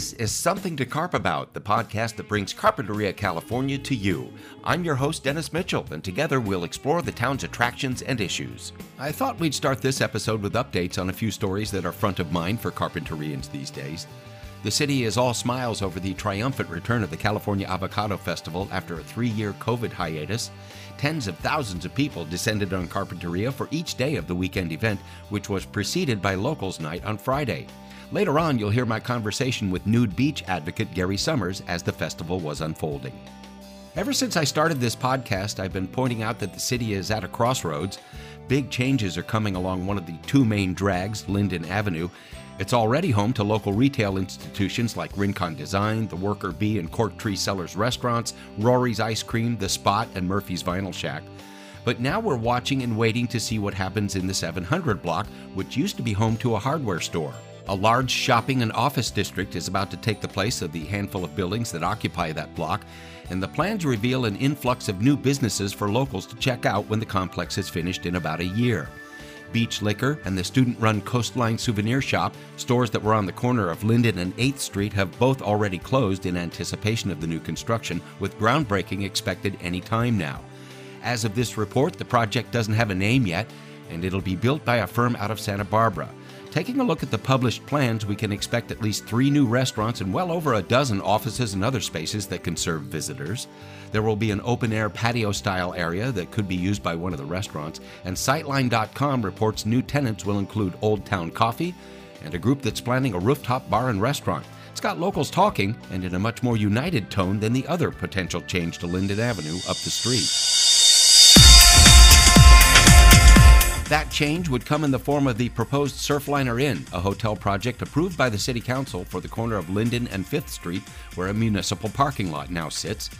This is Something to Carp About, the podcast that brings Carpinteria, California to you. I'm your host, Dennis Mitchell, and together we'll explore the town's attractions and issues. I thought we'd start this episode with updates on a few stories that are front of mind for Carpinterians these days. The city is all smiles over the triumphant return of the California Avocado Festival after a 3-year COVID hiatus. Tens of thousands of people descended on Carpinteria for each day of the weekend event, which was preceded by Locals Night on Friday. Later on, you'll hear my conversation with nude beach advocate Gary Summers as the festival was unfolding. Ever since I started this podcast, I've been pointing out that the city is at a crossroads. Big changes are coming along one of the two main drags, Linden Avenue. It's already home to local retail institutions like Rincon Design, The Worker Bee, and Cork Tree Cellars restaurants, Rory's Ice Cream, The Spot, and Murphy's Vinyl Shack. But now we're watching and waiting to see what happens in the 700 block, which used to be home to a hardware store. A large shopping and office district is about to take the place of the handful of buildings that occupy that block, and the plans reveal an influx of new businesses for locals to check out when the complex is finished in about a year. Beach Liquor and the student-run Coastline Souvenir Shop, stores that were on the corner of Linden and 8th Street, have both already closed in anticipation of the new construction, with groundbreaking expected any time now. As of this report, the project doesn't have a name yet, and it'll be built by a firm out of Santa Barbara. Taking a look at the published plans, we can expect at least 3 new restaurants and well over a dozen offices and other spaces that can serve visitors. There will be an open-air patio-style area that could be used by one of the restaurants, and Sightline.com reports new tenants will include Old Town Coffee and a group that's planning a rooftop bar and restaurant. It's got locals talking, and in a much more united tone than the other potential change to Linden Avenue up the street. That change would come in the form of the proposed Surfliner Inn, a hotel project approved by the City Council for the corner of Linden and 5th Street, where a municipal parking lot now sits.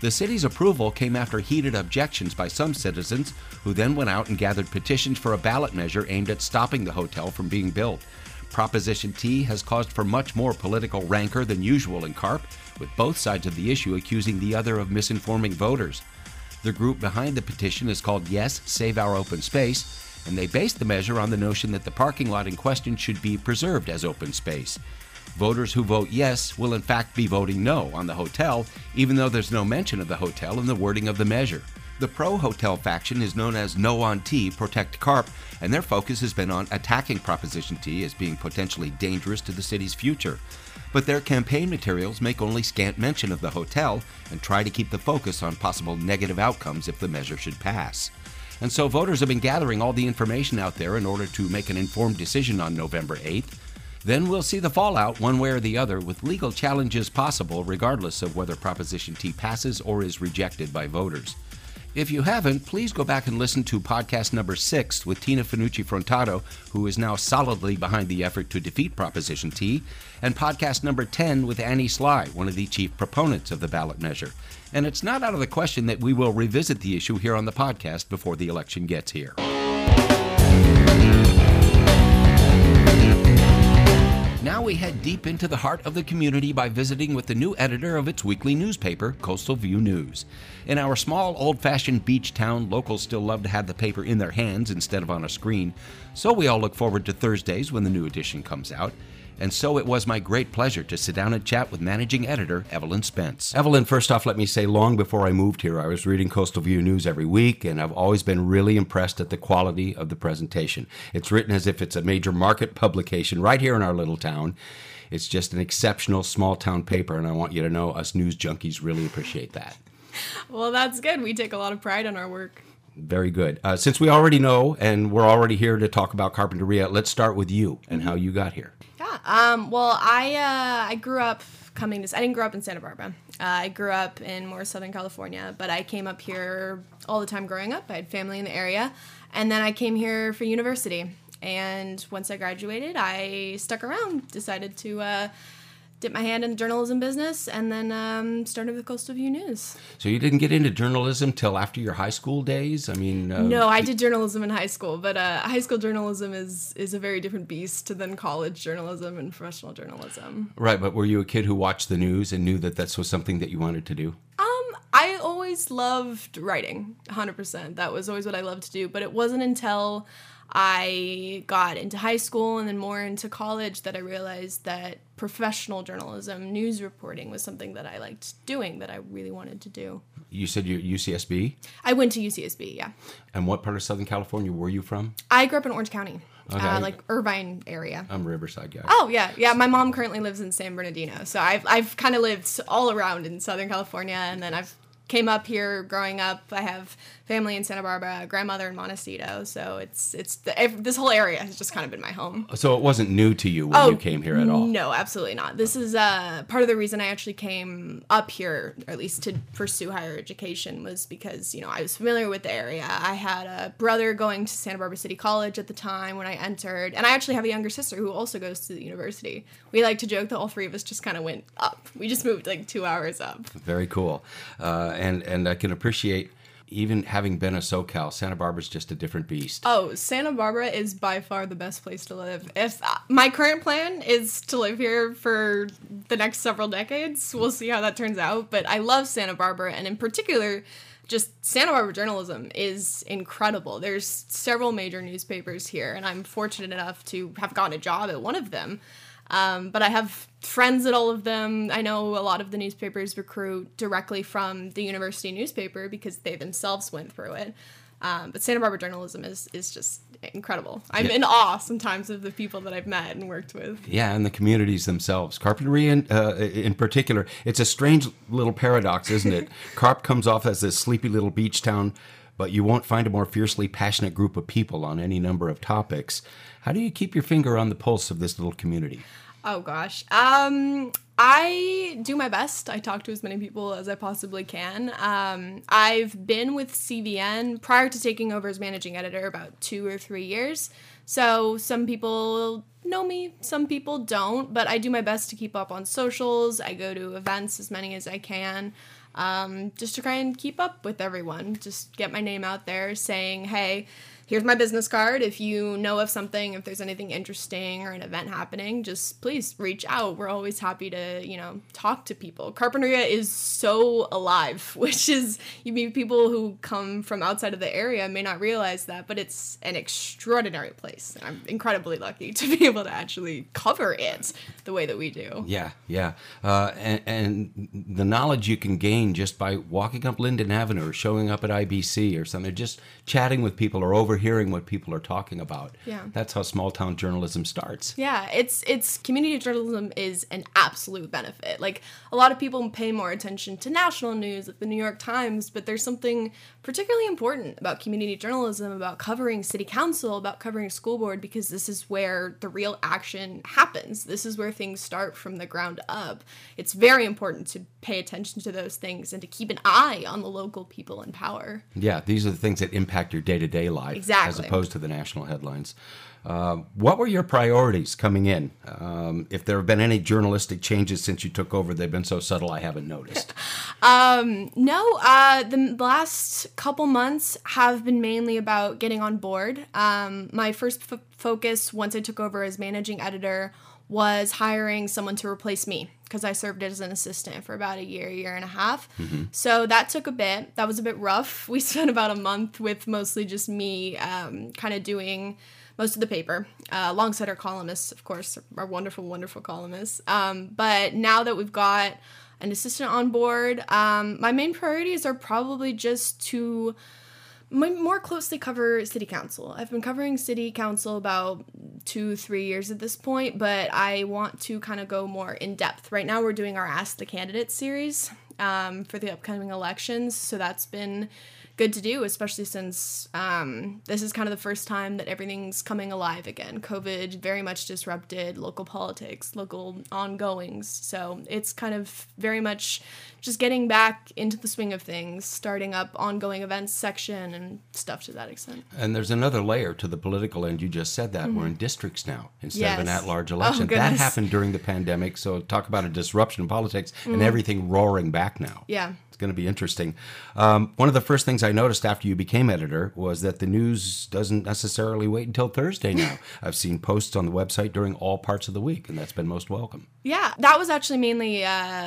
The city's approval came after heated objections by some citizens, who then went out and gathered petitions for a ballot measure aimed at stopping the hotel from being built. Proposition T has caused for much more political rancor than usual in Carp, with both sides of the issue accusing the other of misinforming voters. The group behind the petition is called Yes, Save Our Open Space, and they based the measure on the notion that the parking lot in question should be preserved as open space. Voters who vote yes will in fact be voting no on the hotel, even though there's no mention of the hotel in the wording of the measure. The pro-hotel faction is known as No on T, Protect Carp, and their focus has been on attacking Proposition T as being potentially dangerous to the city's future. But their campaign materials make only scant mention of the hotel and try to keep the focus on possible negative outcomes if the measure should pass. And so voters have been gathering all the information out there in order to make an informed decision on November 8th. Then we'll see the fallout one way or the other, with legal challenges possible regardless of whether Proposition T passes or is rejected by voters. If you haven't, please go back and listen to podcast number 6 with Tina Finucci-Frontado, who is now solidly behind the effort to defeat Proposition T, and podcast number 10 with Annie Sly, one of the chief proponents of the ballot measure. And it's not out of the question that we will revisit the issue here on the podcast before the election gets here. Now we head deep into the heart of the community by visiting with the new editor of its weekly newspaper, Coastal View News. In our small, old-fashioned beach town, locals still love to have the paper in their hands instead of on a screen, so we all look forward to Thursdays when the new edition comes out. And so it was my great pleasure to sit down and chat with managing editor Evelyn Spence. Evelyn, first off, let me say, long before I moved here, I was reading Coastal View News every week, and I've always been really impressed at the quality of the presentation. It's written as if it's a major market publication right here in our little town. It's just an exceptional small-town paper, and I want you to know us news junkies really appreciate that. Well, that's good. We take a lot of pride in our work. Very good. Since we already know and we're already here to talk about Carpinteria, let's start with you and how you got here. Yeah. I grew up coming to... I didn't grow up in Santa Barbara. I grew up in more Southern California, but I came up here all the time growing up. I had family in the area. And then I came here for university. And once I graduated, I stuck around, decided to... Dipped my hand in the journalism business, and then started with Coastal View News. So you didn't get into journalism till after your high school days? I mean, no, I did journalism in high school, but high school journalism is a very different beast than college journalism and professional journalism. Right, but were you a kid who watched the news and knew that that was something that you wanted to do? I always loved writing, 100%. That was always what I loved to do, but it wasn't until I got into high school and then more into college that I realized that professional journalism, news reporting, was something that I liked doing, that I really wanted to do. You said you're UCSB? I went to UCSB, yeah. And what part of Southern California were you from? I grew up in Orange County, okay. Like Irvine area. I'm a Riverside guy. Oh, yeah. Yeah, my mom currently lives in San Bernardino, so I've kind of lived all around in Southern California, and then I've came up here growing up. I have family in Santa Barbara, grandmother in Montecito, so this whole area has just kind of been my home. So it wasn't new to you when you came here at all? No, absolutely not. This is part of the reason I actually came up here, or at least to pursue higher education, was because, you know, I was familiar with the area. I had a brother going to Santa Barbara City College at the time when I entered, and I actually have a younger sister who also goes to the university. We like to joke that all three of us just kind of went up. We just moved like 2 hours up. Very cool. And I can appreciate, even having been a SoCal, Santa Barbara's just a different beast. Oh, Santa Barbara is by far the best place to live. If my current plan is to live here for the next several decades. We'll see how that turns out. But I love Santa Barbara, and in particular, just Santa Barbara journalism is incredible. There's several major newspapers here, and I'm fortunate enough to have gotten a job at one of them. But I have friends at all of them. I know a lot of the newspapers recruit directly from the university newspaper because they themselves went through it. But Santa Barbara journalism is just incredible. I'm in awe sometimes of the people that I've met and worked with. Yeah, and the communities themselves. Carpinteria in particular, it's a strange little paradox, isn't it? Carp comes off as this sleepy little beach town, but you won't find a more fiercely passionate group of people on any number of topics. How do you keep your finger on the pulse of this little community? Oh, gosh. I do my best. I talk to as many people as I possibly can. I've been with CVN prior to taking over as managing editor about 2 or 3 years. So some people know me, some people don't, but I do my best to keep up on socials. I go to events, as many as I can. Just to try and keep up with everyone, just get my name out there saying, hey, here's my business card. If you know of something, if there's anything interesting or an event happening, just please reach out. We're always happy to, you know, talk to people. Carpinteria is so alive, which is, you mean, people who come from outside of the area may not realize that, but it's an extraordinary place. And I'm incredibly lucky to be able to actually cover it the way that we do. Yeah, yeah. And the knowledge you can gain just by walking up Linden Avenue or showing up at IBC or something, just chatting with people or overhearing what people are talking about. Yeah. That's how small town journalism starts. Yeah, it's community journalism is an absolute benefit. Like, a lot of people pay more attention to national news at the New York Times, but there's something particularly important about community journalism, about covering city council, about covering school board, because this is where the real action happens. This is where things start from the ground up. It's very important to pay attention to those things and to keep an eye on the local people in power. Yeah, these are the things that impact your day-to-day life, exactly, as opposed to the national headlines. What were your priorities coming in? If there have been any journalistic changes since you took over, they've been so subtle I haven't noticed. The last couple months have been mainly about getting on board. My first focus once I took over as managing editor was hiring someone to replace me, because I served as an assistant for about a year and a half. Mm-hmm. So that took a bit. That was a bit rough. We spent about a month with mostly just me kind of doing most of the paper. Alongside our columnists, of course, our wonderful, wonderful columnists. But now that we've got an assistant on board, my main priorities are probably just to more closely cover city council. I've been covering city council about 2-3 years at this point, but I want to kind of go more in depth. Right now we're doing our Ask the Candidate series for the upcoming elections, so that's been good to do, especially since this is kind of the first time that everything's coming alive again. COVID very much disrupted local politics, local ongoings, so it's kind of very much just getting back into the swing of things, starting up ongoing events section and stuff to that extent. And there's another layer to the political end. You just said that. Mm-hmm. We're in districts now instead of an at-large election. That happened during the pandemic, so talk about a disruption in politics and everything roaring back now. Yeah. It's going to be interesting. One of the first things I I noticed after you became editor was that the news doesn't necessarily wait until Thursday now. I've seen posts on the website during all parts of the week, and that's been most welcome. Yeah, that was actually mainly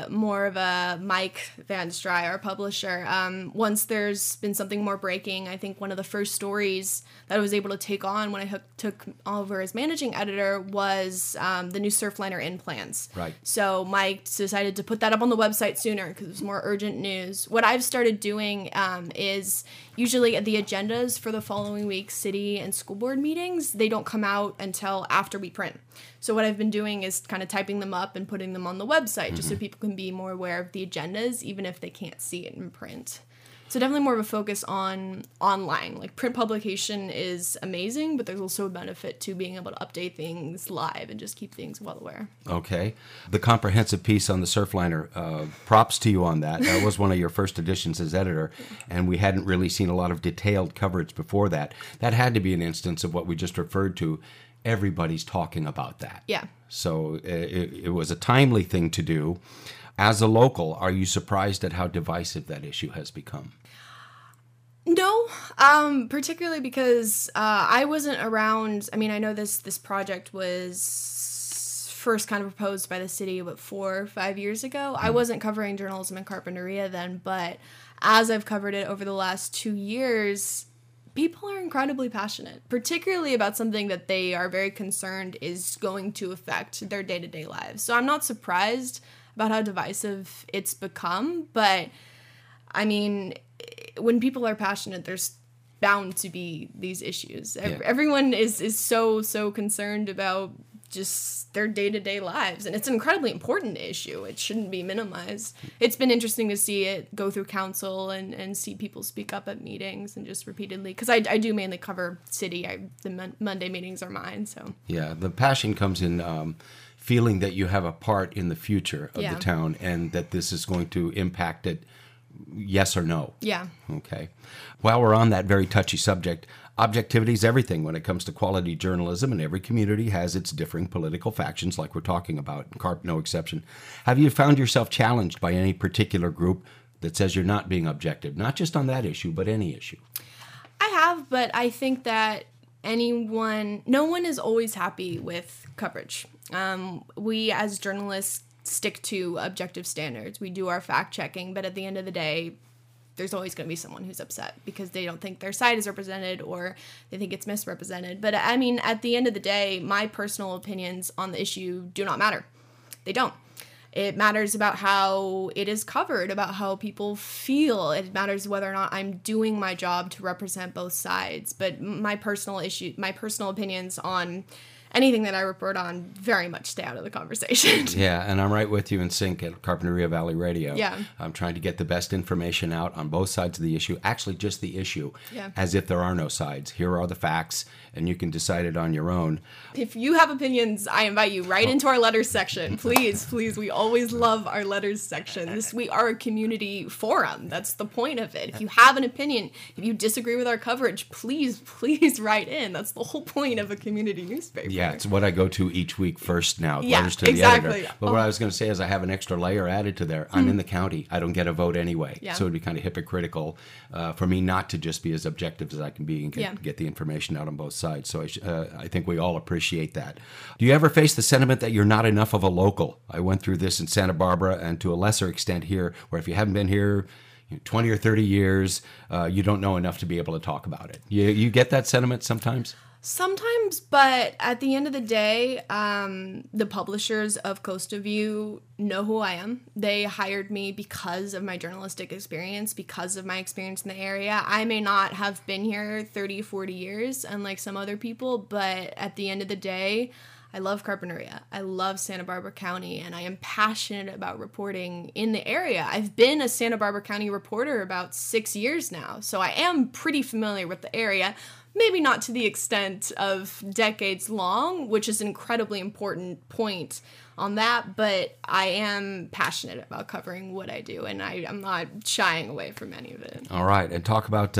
more of a Mike Van Stry, our publisher. Once there's been something more breaking, I think one of the first stories that I was able to take on when I took over as managing editor was the new Surfliner Inn plans. Right. So Mike decided to put that up on the website sooner because it was more urgent news. What I've started doing is usually the agendas for the following week's city and school board meetings, they don't come out until after we print. So what I've been doing is kind of typing them up and putting them on the website just so people can be more aware of the agendas, even if they can't see it in print. So definitely more of a focus on online. Like print publication is amazing, but there's also a benefit to being able to update things live and just keep things well aware. Okay. The comprehensive piece on the Surfliner, props to you on that. That was one of your first editions as editor, and we hadn't really seen a lot of detailed coverage before that. That had to be an instance of what we just referred to. Everybody's talking about that. Yeah. So it was a timely thing to do. As a local, are you surprised at how divisive that issue has become? No, particularly because I wasn't around. I mean, I know this project was first kind of proposed by the city, what, 4 or 5 years ago? I wasn't covering journalism in Carpinteria then, but as I've covered it over the last 2 years, people are incredibly passionate, particularly about something that they are very concerned is going to affect their day-to-day lives. So I'm not surprised about how divisive it's become, but I mean, when people are passionate, there's bound to be these issues. Yeah. Everyone is so concerned about just their day-to-day lives, and it's an incredibly important issue. It shouldn't be minimized. It's been interesting to see it go through council and see people speak up at meetings and just repeatedly, because I do mainly cover city. The Monday meetings are mine, so. Yeah, the passion comes in feeling that you have a part in the future of the town and that this is going to impact it, yes or no. Yeah. Okay. While we're on that very touchy subject, objectivity is everything when it comes to quality journalism, and every community has its differing political factions like we're talking about, and Carp no exception. Have you found yourself challenged by any particular group that says you're not being objective, not just on that issue, but any issue? I have, but I think that no one is always happy with coverage. We as journalists stick to objective standards. We do our fact checking, but at the end of the day, there's always going to be someone who's upset because they don't think their side is represented or they think it's misrepresented. But I mean, at the end of the day, my personal opinions on the issue do not matter. They don't. It matters about how it is covered, about how people feel. It matters whether or not I'm doing my job to represent both sides. But my personal opinions on anything that I report on very much stay out of the conversation. Yeah, and I'm right with you in sync at Carpinteria Valley Radio. Yeah. I'm trying to get the best information out on both sides of the issue, actually just the issue, as if there are no sides. Here are the facts, and you can decide it on your own. If you have opinions, I invite you right into our letters section. Please, please, we always love our letters section. We are a community forum. That's the point of it. If you have an opinion, if you disagree with our coverage, please, please write in. That's the whole point of a community newspaper. Yeah. Yeah, it's what I go to each week first now, letters to the editor. But what I was going to say is I have an extra layer added to there. I'm in the county. I don't get a vote anyway. Yeah. So it would be kind of hypocritical for me not to just be as objective as I can be and get the information out on both sides. So I think we all appreciate that. Do you ever face the sentiment that you're not enough of a local? I went through this in Santa Barbara and to a lesser extent here, where if you haven't been here 20 or 30 years, you don't know enough to be able to talk about it. You get that sentiment sometimes? Sometimes, but at the end of the day, the publishers of Coastal View know who I am. They hired me because of my journalistic experience, because of my experience in the area. I may not have been here 30, 40 years, unlike some other people, but at the end of the day, I love Carpinteria. I love Santa Barbara County, and I am passionate about reporting in the area. I've been a Santa Barbara County reporter about 6 years now, so I am pretty familiar with the area. Maybe not to the extent of decades long, which is an incredibly important point on that, but I am passionate about covering what I do, and I'm not shying away from any of it. All right, and talk about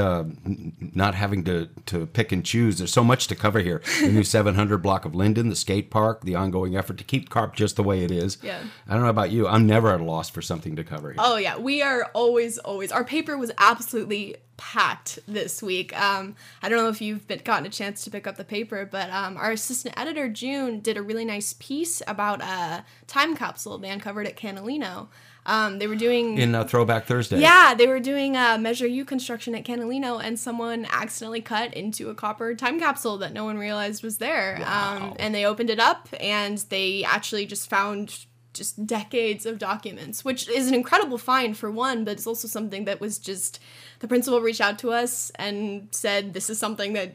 not having to pick and choose. There's so much to cover here. The new 700 block of Linden, the skate park, the ongoing effort to keep Carp just the way it is. Yeah. I don't know about you. I'm never at a loss for something to cover here. Oh, yeah. We are always, always. Our paper was absolutely packed this week. I don't know if you've gotten a chance to pick up the paper, but our assistant editor, June, did a really nice piece about a time capsule they uncovered at Canalino. They were doing... In Throwback Thursday. Yeah, they were doing Measure U construction at Canalino, and someone accidentally cut into a copper time capsule that no one realized was there. Wow. And they opened it up, and they actually just found just decades of documents, which is an incredible find for one, but it's also something that was just... The principal reached out to us and said, this is something that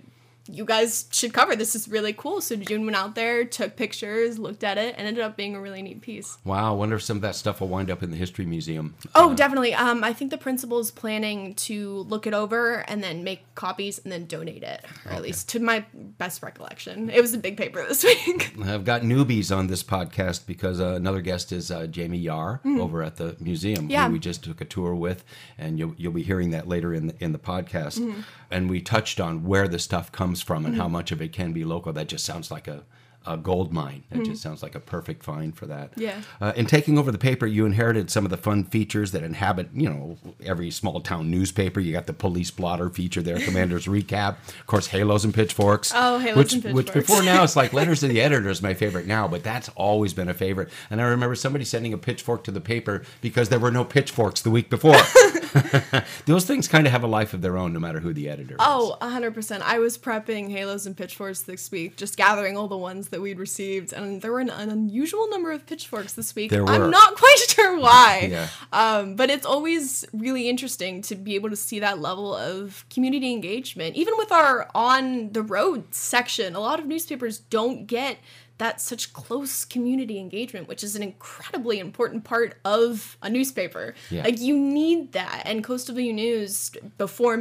you guys should cover. This is really cool. So June went out there, took pictures, looked at it, and ended up being a really neat piece. Wow. I wonder if some of that stuff will wind up in the History Museum. Oh, definitely. I think the principal is planning to look it over and then make copies and then donate it, or at least to my best recollection. It was a big paper this week. I've got newbies on this podcast because another guest is Jayme Yahr over at the museum, who we just took a tour with, and you'll be hearing that later in the podcast. Mm-hmm. And we touched on where the stuff comes from and how much of it can be local. That just sounds like a gold mine. That just sounds like a perfect find for that. Yeah. In taking over the paper, you inherited some of the fun features that inhabit, every small town newspaper. You got the police blotter feature there, Commander's Recap, of course, Halos and Pitchforks. Oh, Halos and Pitchforks. Which before now, it's like Letters to the Editor is my favorite now, but that's always been a favorite. And I remember somebody sending a pitchfork to the paper because there were no pitchforks the week before. Those things kind of have a life of their own, no matter who the editor is. Oh, 100%. I was prepping Halos and Pitchforks this week, just gathering all the ones that we'd received, and there were an unusual number of pitchforks this week. There were. I'm not quite sure why, but it's always really interesting to be able to see that level of community engagement. Even with our on-the-road section, a lot of newspapers don't get that's such close community engagement, which is an incredibly important part of a newspaper. Yeah. Like, you need that. And Coastal View News, before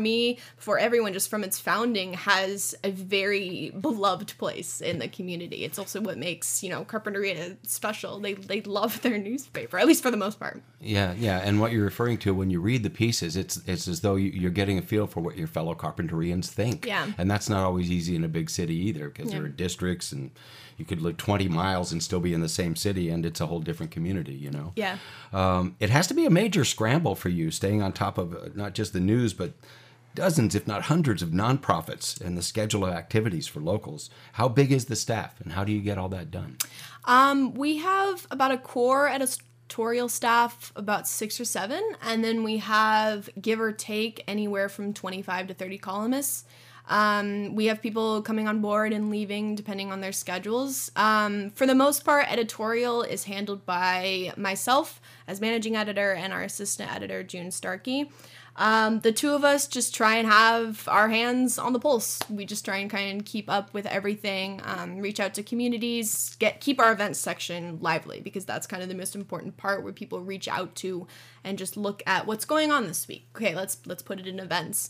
everyone, just from its founding, has a very beloved place in the community. It's also what makes, Carpinteria special. They love their newspaper, at least for the most part. Yeah, yeah. And what you're referring to, when you read the pieces, it's as though you're getting a feel for what your fellow Carpinterians think. Yeah. And that's not always easy in a big city either, because there are districts, and you could live 20 miles and still be in the same city, and it's a whole different community, Yeah. It has to be a major scramble for you, staying on top of not just the news, but dozens, if not hundreds, of nonprofits and the schedule of activities for locals. How big is the staff, and how do you get all that done? We have about a core editorial staff, about 6 or 7, and then we have, give or take, anywhere from 25 to 30 columnists. We have people coming on board and leaving depending on their schedules. For the most part, editorial is handled by myself as managing editor and our assistant editor, June Starkey. The two of us just try and have our hands on the pulse. We just try and kind of keep up with everything, reach out to communities, keep our events section lively, because that's kind of the most important part, where people reach out to and just look at what's going on this week. Okay, let's put it in events.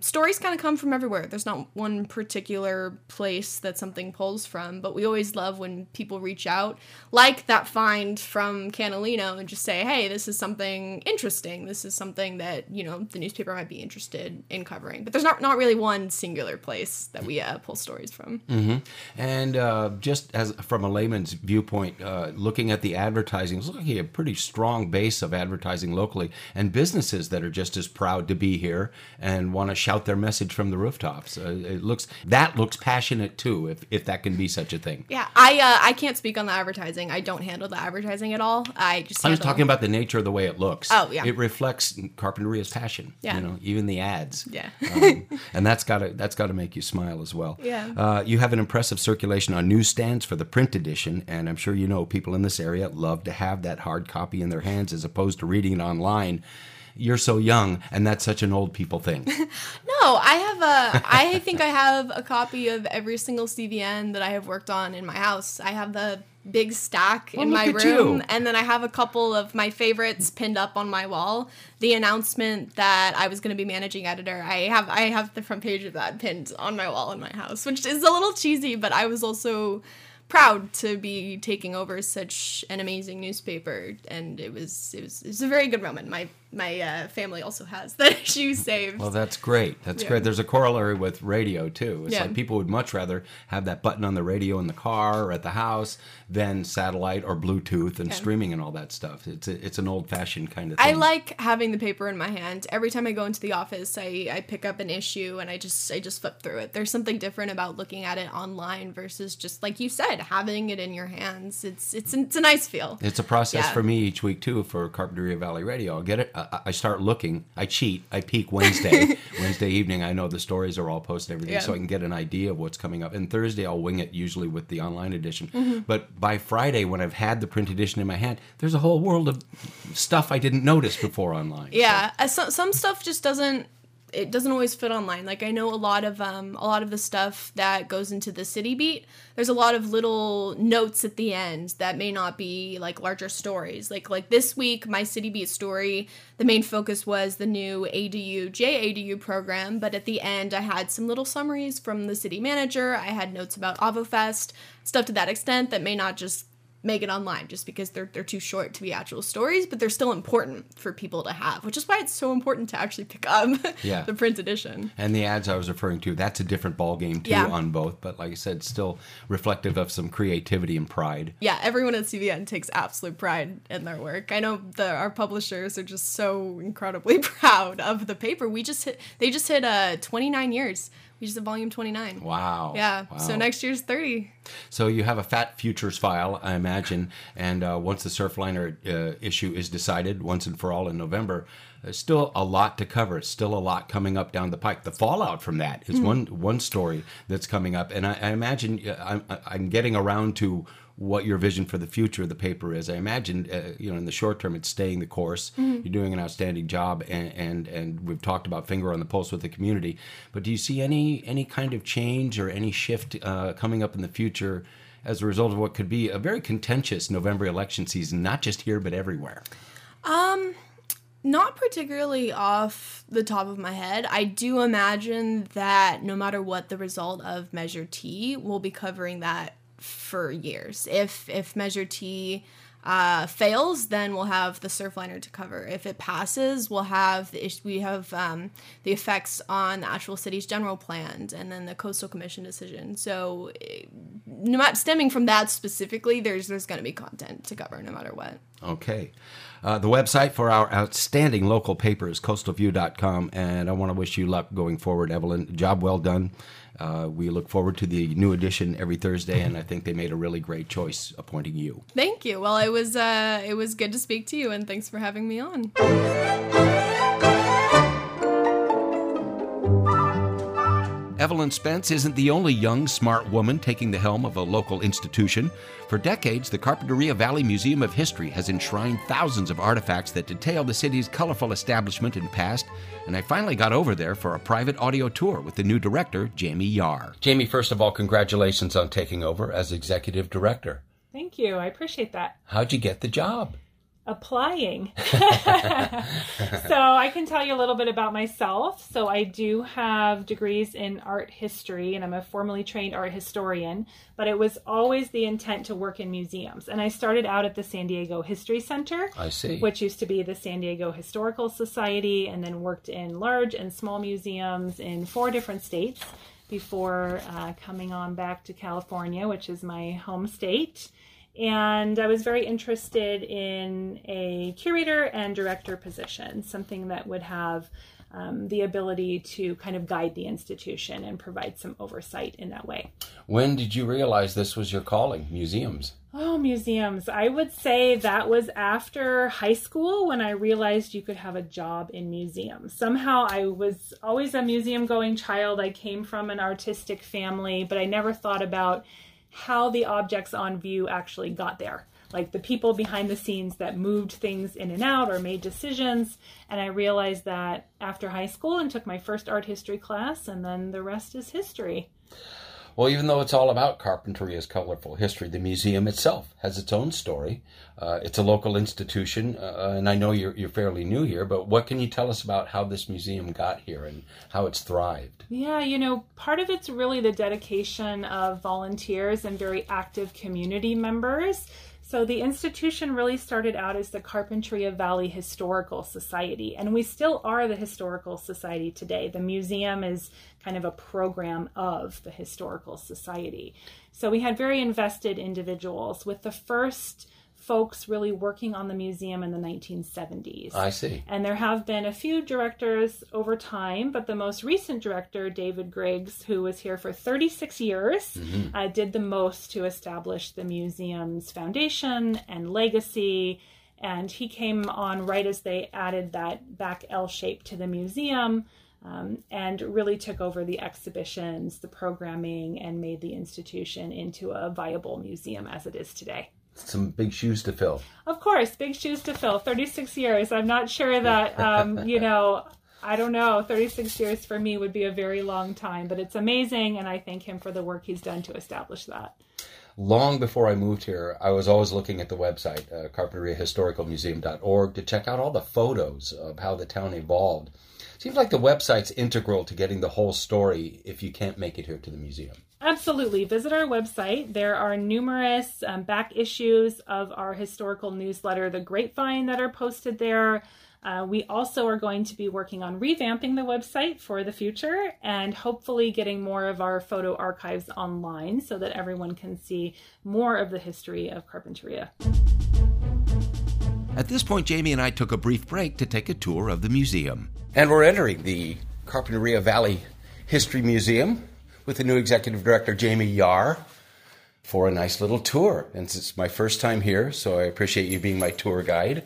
Stories kind of come from everywhere. There's not one particular place that something pulls from, but we always love when people reach out, like that find from Canalino, and just say, hey, this is something interesting. This is something that the newspaper might be interested in covering. But there's not really one singular place that we pull stories from. Mm-hmm. And just as from a layman's viewpoint, looking at the advertising, it's looking at a pretty strong base of advertising locally, and businesses that are just as proud to be here and want to shout their message from the rooftops. It looks passionate too, if that can be such a thing. Yeah, I can't speak on the advertising. I don't handle the advertising at all. I was talking about the nature of the way it looks. Oh yeah, it reflects Carpenter is passion, even the ads. Yeah. And that's gotta make you smile as well. Yeah. You have an impressive circulation on newsstands for the print edition, and I'm sure people in this area love to have that hard copy in their hands as opposed to reading it online. You're so young, and that's such an old people thing. No, I think I have a copy of every single CVN that I have worked on in my house. I have the big stack in my room, and then I have a couple of my favorites pinned up on my wall. The announcement that I was going to be managing editor, I have the front page of that pinned on my wall in my house, which is a little cheesy, but I was also proud to be taking over such an amazing newspaper, and it was a very good moment. My my family also has that she saves. Well, that's great. That's great. There's a corollary with radio, too. It's like people would much rather have that button on the radio in the car or at the house than satellite or Bluetooth and streaming and all that stuff. It's an old-fashioned kind of thing. I like having the paper in my hand. Every time I go into the office, I pick up an issue and I just flip through it. There's something different about looking at it online versus just, like you said, having it in your hands. It's a nice feel. It's a process for me each week, too, for Carpinteria Valley Radio. I'll get it. I start looking. I cheat. I peek Wednesday. Wednesday evening, I know the stories are all posted every day, so I can get an idea of what's coming up. And Thursday, I'll wing it usually with the online edition. Mm-hmm. But by Friday, when I've had the print edition in my hand, there's a whole world of stuff I didn't notice before online. Yeah. So. Some stuff just doesn't. It doesn't always fit online. Like I know a lot of the stuff that goes into the city beat, there's a lot of little notes at the end that may not be like larger stories. Like this week, my city beat story, the main focus was the new JADU program, but at the end I had some little summaries from the city manager. I had notes about AvoFest, stuff to that extent that may not just make it online just because they're too short to be actual stories, but they're still important for people to have, which is why it's so important to actually pick up the print edition. And the ads I was referring to, that's a different ballgame too on both, but like I said, still reflective of some creativity and pride. Yeah, everyone at CVN takes absolute pride in their work. I know our publishers are just so incredibly proud of the paper. They just hit 29 years. We just did volume 29. Wow. Yeah. Wow. So next year's 30. So you have a fat futures file, I imagine. And once the Surfliner issue is decided once and for all in November, there's still a lot to cover. Still a lot coming up down the pike. The fallout from that is one story that's coming up. And I imagine I'm getting around to what your vision for the future of the paper is. I imagine, in the short term, it's staying the course. Mm-hmm. You're doing an outstanding job, and we've talked about finger on the pulse with the community. But do you see any kind of change or any shift coming up in the future as a result of what could be a very contentious November election season, not just here but everywhere? Not particularly off the top of my head. I do imagine that no matter what the result of Measure T, we'll be covering that for years. If Measure T fails, then we'll have the Surfliner to cover. If it passes, we'll have the effects on the actual city's general plan and then the Coastal Commission decision. So, no matter stemming from that specifically, there's going to be content to cover no matter what. Okay. The website for our outstanding local paper is coastalview.com, and I want to wish you luck going forward, Evelyn. Job well done. We look forward to the new edition every Thursday, and I think they made a really great choice appointing you. Thank you. Well, it was good to speak to you, and thanks for having me on. Evelyn Spence isn't the only young, smart woman taking the helm of a local institution. For decades, the Carpinteria Valley Museum of History has enshrined thousands of artifacts that detail the city's colorful establishment and past, and I finally got over there for a private audio tour with the new director, Jayme Yahr. Jayme, first of all, congratulations on taking over as executive director. Thank you. I appreciate that. How'd you get the job? Applying. So I can tell you a little bit about myself. So I do have degrees in art history, and I'm a formally trained art historian, but it was always the intent to work in museums. And I started out at the San Diego History Center, I see, which used to be the San Diego Historical Society, and then worked in large and small museums in 4 different states before coming on back to California, which is my home state. And I was very interested in a curator and director position, something that would have the ability to kind of guide the institution and provide some oversight in that way. When did you realize this was your calling, museums? Oh, museums. I would say that was after high school when I realized you could have a job in museums. Somehow I was always a museum-going child. I came from an artistic family, but I never thought about how the objects on view actually got there, like the people behind the scenes that moved things in and out or made decisions. And I realized that after high school and took my first art history class, and then the rest is history. Well, even though it's all about Carpinteria's colorful history, the museum itself has its own story. It's a local institution, and I know you're fairly new here, but what can you tell us about how this museum got here and how it's thrived? Yeah, part of it's really the dedication of volunteers and very active community members. So the institution really started out as the Carpinteria Valley Historical Society, and we still are the Historical Society today. The museum is kind of a program of the Historical Society. So we had very invested individuals, with the first folks really working on the museum in the 1970s. I see. And there have been a few directors over time, but the most recent director, David Griggs, who was here for 36 years, mm-hmm. Did the most to establish the museum's foundation and legacy. And he came on right as they added that back L shape to the museum, and really took over the exhibitions, the programming, and made the institution into a viable museum as it is today. Some big shoes to fill. Of course, big shoes to fill. 36 years. I'm not sure that, I don't know. 36 years for me would be a very long time, but it's amazing, and I thank him for the work he's done to establish that. Long before I moved here, I was always looking at the website, CarpinteriaHistoricalMuseum.org, to check out all the photos of how the town evolved. It seems like the website's integral to getting the whole story if you can't make it here to the museum. Absolutely. Visit our website. There are numerous back issues of our historical newsletter, The Grapevine, that are posted there. We also are going to be working on revamping the website for the future and hopefully getting more of our photo archives online so that everyone can see more of the history of Carpinteria. At this point, Jayme and I took a brief break to take a tour of the museum. And we're entering the Carpinteria Valley History Museum with the new executive director, Jayme Yahr, for a nice little tour. And it's my first time here, so I appreciate you being my tour guide.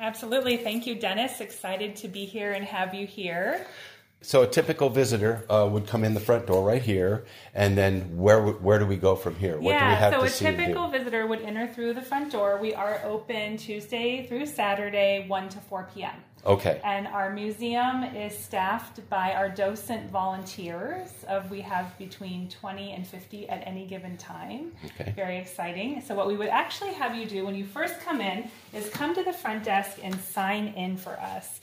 Absolutely. Thank you, Dennis. Excited to be here and have you here. So a typical visitor would come in the front door right here, and then where do we go from here? What do we have to see? Yeah, so a typical visitor would enter through the front door. We are open Tuesday through Saturday, 1 to 4 p.m. Okay. And our museum is staffed by our docent volunteers. We have between 20 and 50 at any given time. Okay. Very exciting. So what we would actually have you do when you first come in is come to the front desk and sign in for us.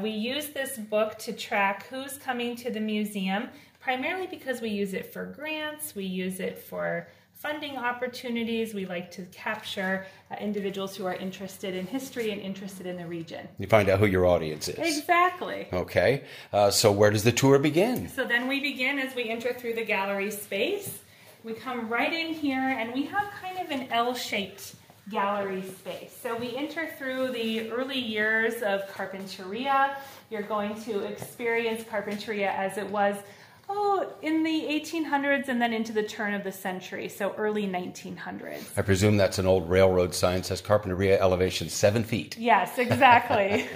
We use this book to track who's coming to the museum, primarily because we use it for grants, we use it for funding opportunities. We like to capture individuals who are interested in history and interested in the region. You find out who your audience is. Exactly. Okay. So where does the tour begin? So then we begin as we enter through the gallery space. We come right in here, and we have kind of an L-shaped gallery space. So we enter through the early years of Carpinteria. You're going to experience Carpinteria as it was in the 1800s and then into the turn of the century, so early 1900s. I presume that's an old railroad sign. Says Carpinteria elevation 7 feet. Yes, exactly.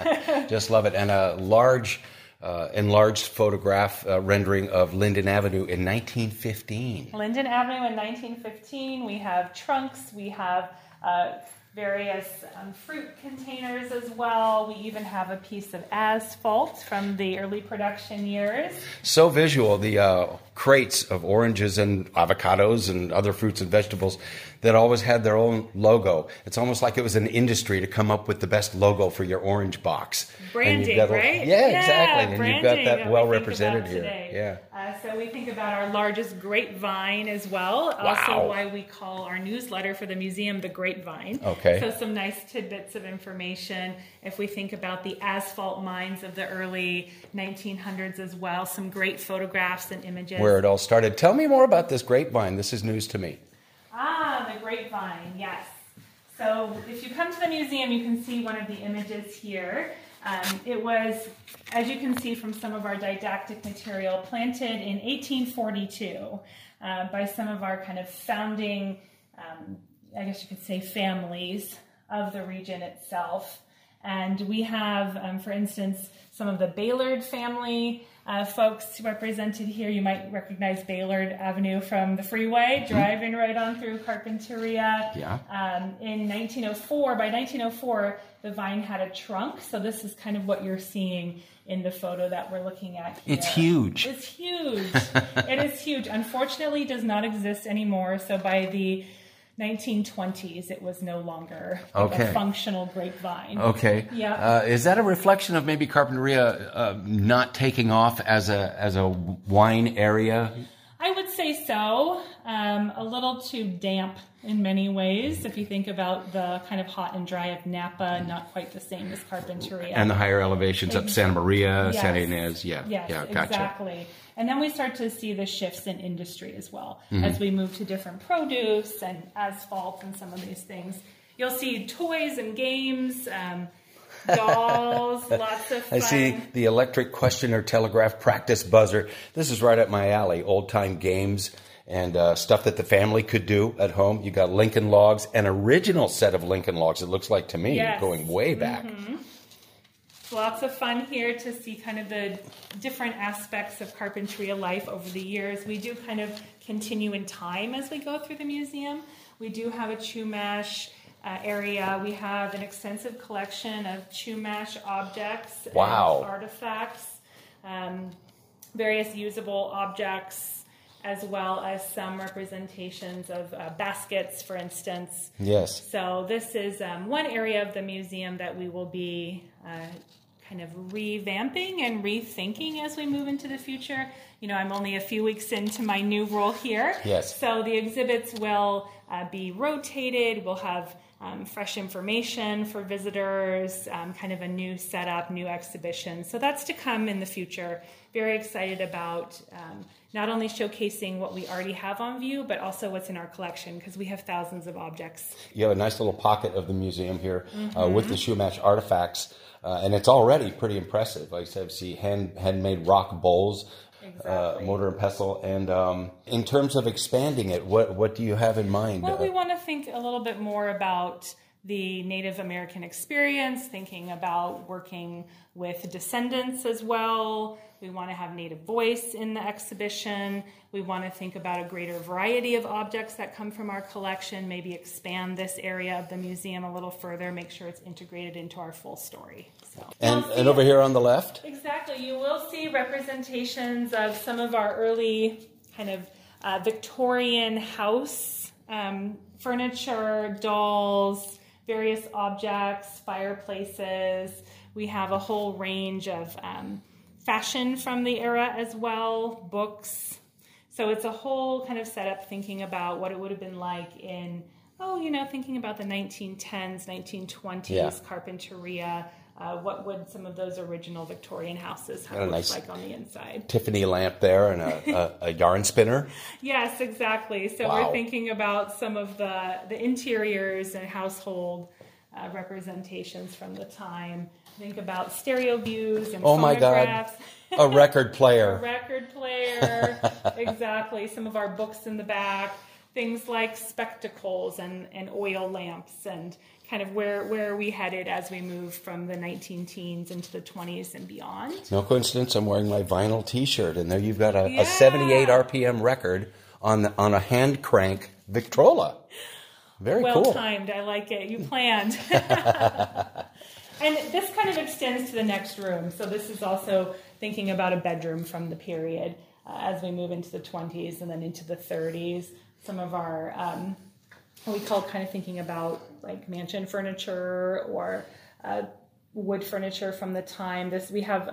Just love it. And a large, enlarged photograph rendering of Linden Avenue in 1915. Linden Avenue in 1915. We have trunks. We have various fruit containers as well. We even have a piece of asphalt from the early production years. So visual, the crates of oranges and avocados and other fruits and vegetables that always had their own logo. It's almost like it was an industry to come up with the best logo for your orange box. Branding, right? Yeah, exactly. And you've got that well represented here. Today. Yeah. So we think about our largest grapevine as well. Wow. Also why we call our newsletter for the museum The Grapevine. Okay. So some nice tidbits of information. If we think about the asphalt mines of the early 1900s as well, some great photographs and images. Where it all started. Tell me more about this grapevine. This is news to me. Ah, the grapevine, yes. So if you come to the museum, you can see one of the images here. It was, as you can see from some of our didactic material, planted in 1842 by some of our kind of founding I guess you could say families of the region itself. And we have, for instance, some of the Baylard family folks represented here. You might recognize Baylard Avenue from the freeway, driving right on through Carpinteria. Yeah. In 1904, by 1904, the vine had a trunk. So this is kind of what you're seeing in the photo that we're looking at here. It's huge. It's huge. It is huge. Unfortunately, it does not exist anymore. So by the 1920s, it was no longer a functional grapevine. Okay. Yeah. Is that a reflection of maybe Carpinteria not taking off as a wine area? I would say so. A little too damp in many ways. If you think about the kind of hot and dry of Napa, not quite the same as Carpinteria. And the higher elevations up Santa Maria, yes. Santa Ynez. Yeah, yes, yeah, gotcha. Exactly. And then we start to see the shifts in industry as well. Mm-hmm. As we move to different produce and asphalt and some of these things. You'll see toys and games, dolls, lots of fun. I see the electric questioner telegraph practice buzzer. This is right up my alley, old-time games and stuff that the family could do at home. You got Lincoln Logs, an original set of Lincoln Logs, it looks like to me, yes. Going way back. Mm-hmm. Lots of fun here to see kind of the different aspects of Carpinteria life over the years. We do kind of continue in time as we go through the museum. We do have a Chumash area. We have an extensive collection of Chumash objects, wow. And artifacts, various usable objects, as well as some representations of baskets, for instance. Yes. So this is one area of the museum that we will be kind of revamping and rethinking as we move into the future. You know, I'm only a few weeks into my new role here. Yes. So the exhibits will be rotated. We'll have fresh information for visitors, kind of a new setup, new exhibition. So that's to come in the future. Very excited about not only showcasing what we already have on view, but also what's in our collection, because we have thousands of objects. You have a nice little pocket of the museum here, mm-hmm. With the Chumash artifacts. And it's already pretty impressive. Like I said, see handmade rock bowls, exactly. Mortar and pestle. And in terms of expanding it, what do you have in mind? Well, we want to think a little bit more about the Native American experience, thinking about working with descendants as well. We want to have Native voice in the exhibition. We want to think about a greater variety of objects that come from our collection, maybe expand this area of the museum a little further, make sure it's integrated into our full story. So. And over here on the left? Exactly. You will see representations of some of our early kind of Victorian house furniture, dolls, various objects, fireplaces. We have a whole range of fashion from the era as well, books. So it's a whole kind of setup thinking about what it would have been like in, thinking about the 1910s, 1920s, yeah. Carpinteria. What would some of those original Victorian houses have looked like on the inside? Tiffany lamp there and a yarn spinner. Yes, exactly. So wow. We're thinking about some of the interiors and household representations from the time. Think about stereo views and phonographs. Oh my God, a record player. Exactly. Some of our books in the back. Things like spectacles and oil lamps and kind of where are we headed as we move from the 19-teens into the 20s and beyond. No coincidence, I'm wearing my vinyl T-shirt, and there you've got a 78 RPM record on a hand crank Victrola. Very cool. Well timed, I like it. You planned. And this kind of extends to the next room. So this is also thinking about a bedroom from the period as we move into the 20s and then into the 30s. Some of our, we call kind of thinking about like mansion furniture or wood furniture from the time. This we have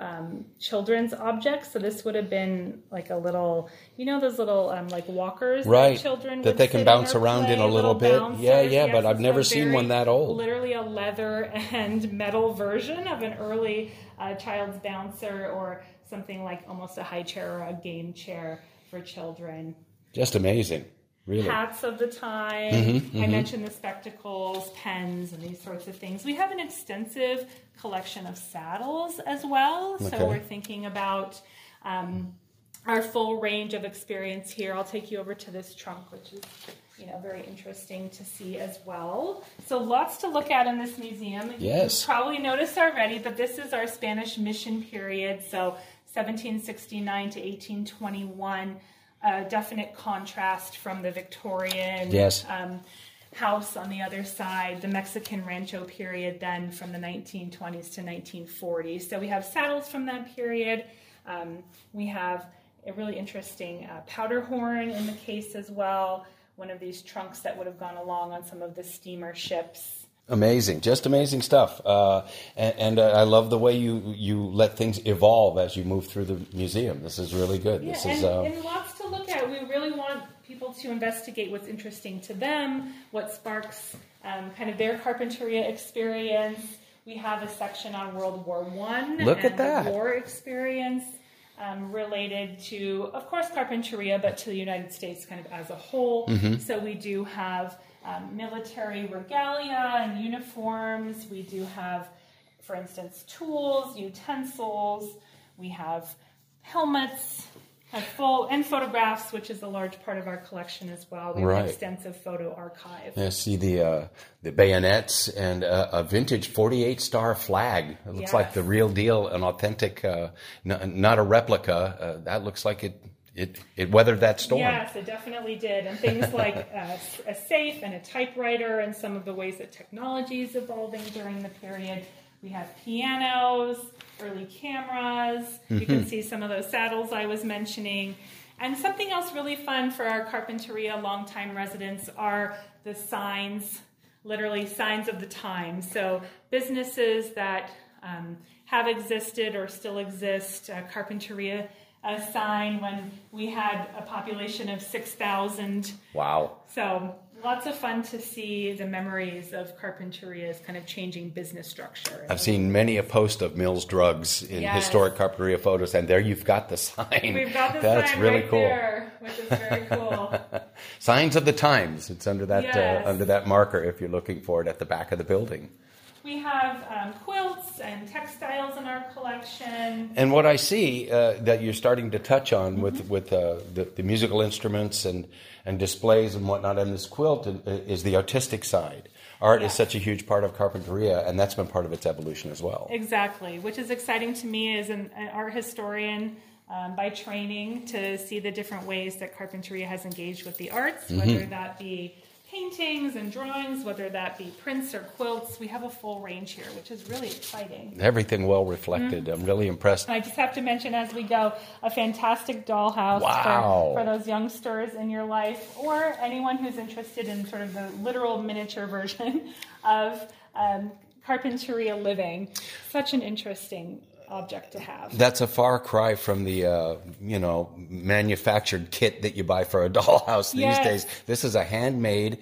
children's objects, so this would have been like a little, those little like walkers, right? That children that they can bounce around in a little bit. Bouncers. Yeah, but I've never seen one that old. Literally a leather and metal version of an early child's bouncer, or something like almost a high chair or a game chair for children. Just amazing. Really? Hats of the time. Mm-hmm, mm-hmm. I mentioned the spectacles, pens, and these sorts of things. We have an extensive collection of saddles as well. Okay. So we're thinking about our full range of experience here. I'll take you over to this trunk, which is very interesting to see as well. So lots to look at in this museum. Yes. You've probably noticed already, but this is our Spanish mission period. So 1769 to 1821. A definite contrast from the Victorian house on the other side, the Mexican Rancho period then from the 1920s to 1940. So we have saddles from that period. We have a really interesting powder horn in the case as well, one of these trunks that would have gone along on some of the steamer ships. Amazing, just amazing stuff, and I love the way you let things evolve as you move through the museum. This is really good. Yeah, this is and lots to look at. We really people to investigate what's interesting to them, what sparks kind of their Carpinteria experience. We have a section on World War I. Look at that. The war experience related to, of course, Carpinteria, but to the United States kind of as a whole. Mm-hmm. So we do have military regalia and uniforms. We do have, for instance, tools, utensils. We have helmets and photographs, which is a large part of our collection as well. We have an extensive photo archive. Yeah, see the bayonets and a vintage 48-star flag. It looks like the real deal, an authentic, not a replica. That looks like it weathered that storm. Yes, it definitely did. And things like a safe and a typewriter and some of the ways that technology is evolving during the period. We have pianos, early cameras. Mm-hmm. You can see some of those saddles I was mentioning. And something else really fun for our Carpinteria longtime residents are the signs, literally signs of the time. So businesses that have existed or still exist, Carpinteria sign when we had a population of 6,000. Wow. So lots of fun to see the memories of Carpinteria's kind of changing business structure. I've seen many a post of Mills Drugs in historic Carpinteria photos, and there you've got the sign. We've got the sign really right cool. there, which is very cool. Signs of the Times. It's under that marker if you're looking for it at the back of the building. We have quilts and textiles in our collection. And what I see that you're starting to touch on with the musical instruments and displays and whatnot in this quilt is the artistic side. Art is such a huge part of Carpinteria, and that's been part of its evolution as well. Exactly, which is exciting to me as an art historian by training to see the different ways that Carpinteria has engaged with the arts, whether that be paintings and drawings, whether that be prints or quilts. We have a full range here, which is really exciting. Everything well reflected. I'm really impressed. I just have to mention as we go, a fantastic dollhouse for those youngsters in your life or anyone who's interested in sort of the literal miniature version of Carpinteria living. Such an interesting object to have. That's a far cry from the manufactured kit that you buy for a dollhouse these days. This is a handmade,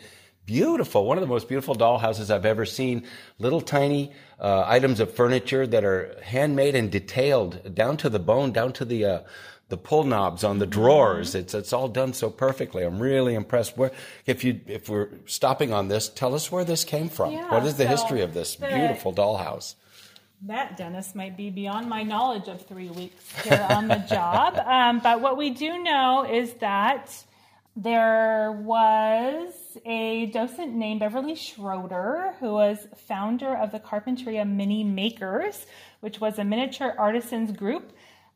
beautiful, one of the most beautiful dollhouses I've ever seen. Little tiny items of furniture that are handmade and detailed down to the bone, down to the pull knobs on the drawers. It's all done so perfectly. I'm really impressed. If we're stopping on this, tell us where this came from. Yeah, what is the history of this beautiful dollhouse? That, Dennis, might be beyond my knowledge of 3 weeks here on the job. But what we do know is that there was a docent named Beverly Schroeder, who was founder of the Carpinteria Mini Makers, which was a miniature artisans group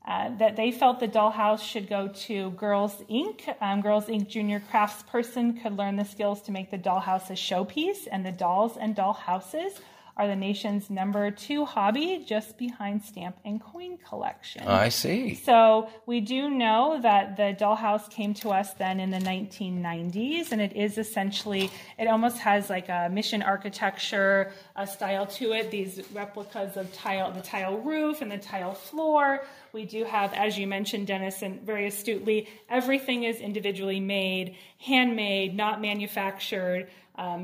that they felt the dollhouse should go to Girls Inc. Girls Inc. junior craftsperson could learn the skills to make the dollhouse a showpiece, and the dolls and dollhouses are the nation's #2 hobby, just behind stamp and coin collection. I see. So we do know that the dollhouse came to us then in the 1990s, and it is essentially, it almost has like a mission architecture style to it, these replicas of the tile roof and the tile floor. We do have, as you mentioned, Dennis, and very astutely, everything is individually made, handmade, not manufactured,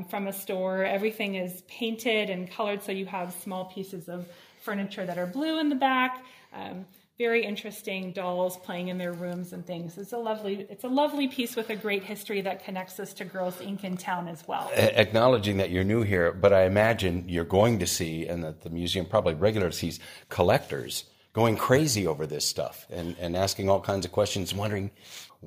from a store. Everything is painted and colored, so you have small pieces of furniture that are blue in the back. Very interesting dolls playing in their rooms and things. It's a lovely piece with a great history that connects us to Girls Inc. in town as well. Acknowledging that you're new here, but I imagine you're going to see, and that the museum probably regularly sees, collectors going crazy over this stuff and asking all kinds of questions, wondering,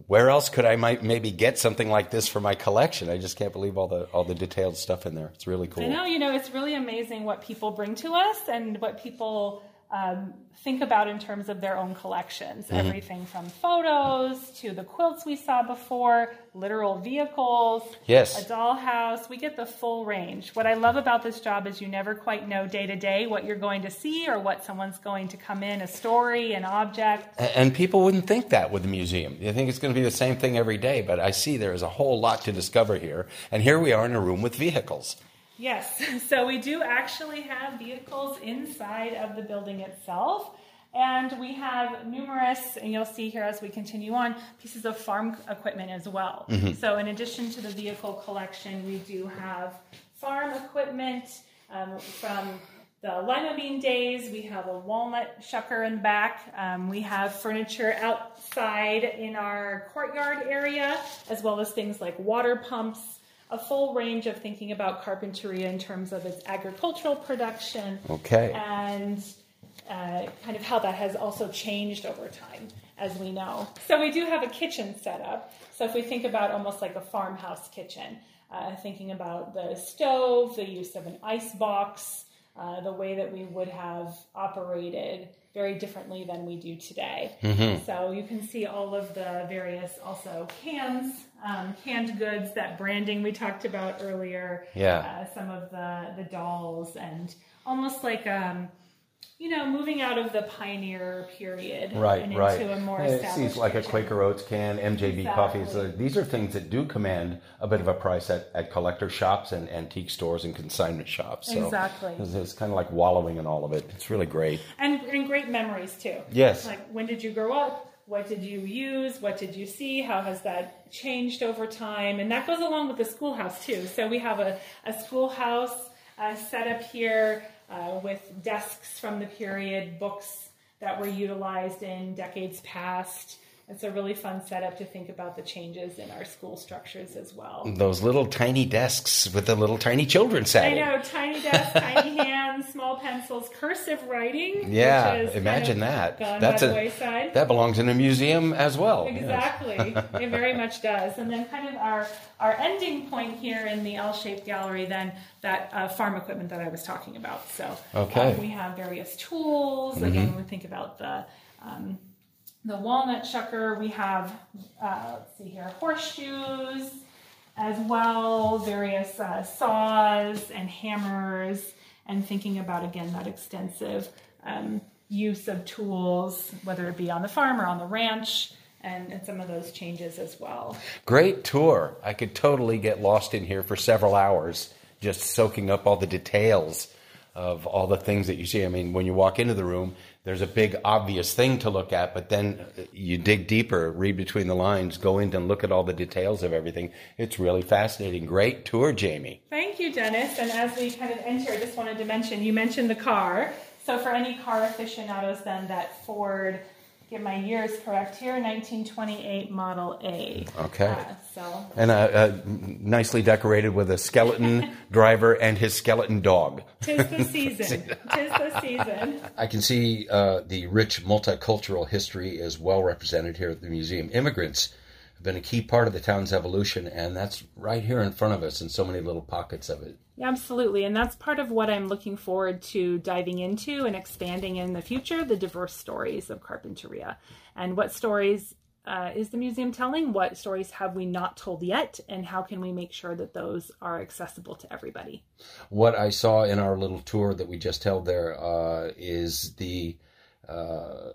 where else could I maybe get something like this for my collection? I just can't believe all the detailed stuff in there. It's really cool. I know, it's really amazing what people bring to us and what people think about in terms of their own collections. Mm-hmm. Everything from photos to the quilts we saw before, literal vehicles, a dollhouse. We get the full range. What I love about this job is you never quite know day to day what you're going to see or what someone's going to come in, a story, an object. And people wouldn't think that with the museum. You think it's going to be the same thing every day, but I see there is a whole lot to discover here. And here we are in a room with vehicles. Yes, so we do actually have vehicles inside of the building itself, And we have numerous, and you'll see here as we continue on, pieces of farm equipment as well. Mm-hmm. So in addition to the vehicle collection, we do have farm equipment from the lima bean days. We have a walnut shucker in the back. We have furniture outside in our courtyard area, as well as things like water pumps, a full range of thinking about Carpinteria in terms of its agricultural production. Okay. And... kind of how that has also changed over time, as we know. So we do have a kitchen set up. So if we think about almost like a farmhouse kitchen, thinking about the stove, the use of an ice box, the way that we would have operated very differently than we do today. Mm-hmm. So you can see all of the various also cans, canned goods, that branding we talked about earlier. Yeah. Some of the dolls and almost like... you know, moving out of the pioneer period and into a more established. It seems like a Quaker Oats can, MJB coffees. These are things that do command a bit of a price at collector shops and antique stores and consignment shops. So exactly. It's kind of like wallowing in all of it. It's really great. And great memories, too. Yes. Like, when did you grow up? What did you use? What did you see? How has that changed over time? And that goes along with the schoolhouse, too. So we have a schoolhouse set up here. With desks from the period, books that were utilized in decades past. It's a really fun setup to think about the changes in our school structures as well. Those little tiny desks with the little tiny children sat in. I know, tiny desks, tiny hands, small pencils, cursive writing. Yeah, which is imagine kind of that. Gone by the wayside. That belongs in a museum as well. Exactly, yes. It very much does. And then kind of our ending point here in the L-shaped gallery, then that farm equipment that I was talking about. So we have various tools. Mm-hmm. Again, we think about the walnut shucker. We have, let's see here, horseshoes as well, various saws and hammers, and thinking about, again, that extensive use of tools, whether it be on the farm or on the ranch, and some of those changes as well. Great tour. I could totally get lost in here for several hours, just soaking up all the details of all the things that you see. I mean, when you walk into the room, there's a big obvious thing to look at, but then you dig deeper, read between the lines, go in and look at all the details of everything. It's really fascinating. Great tour, Jayme. Thank you, Dennis. And as we kind of enter, I just wanted to mention, you mentioned the car. So for any car aficionados, then, that Ford, get my years correct here, 1928 Model A. Okay. And nicely decorated with a skeleton driver and his skeleton dog. Tis the season. Tis the season. I can see the rich multicultural history is well represented here at the museum. Immigrants have been a key part of the town's evolution, and that's right here in front of us in so many little pockets of it. Yeah, absolutely. And that's part of what I'm looking forward to diving into and expanding in the future, the diverse stories of Carpinteria. And what stories is the museum telling? What stories have we not told yet? And how can we make sure that those are accessible to everybody? What I saw in our little tour that we just held there is the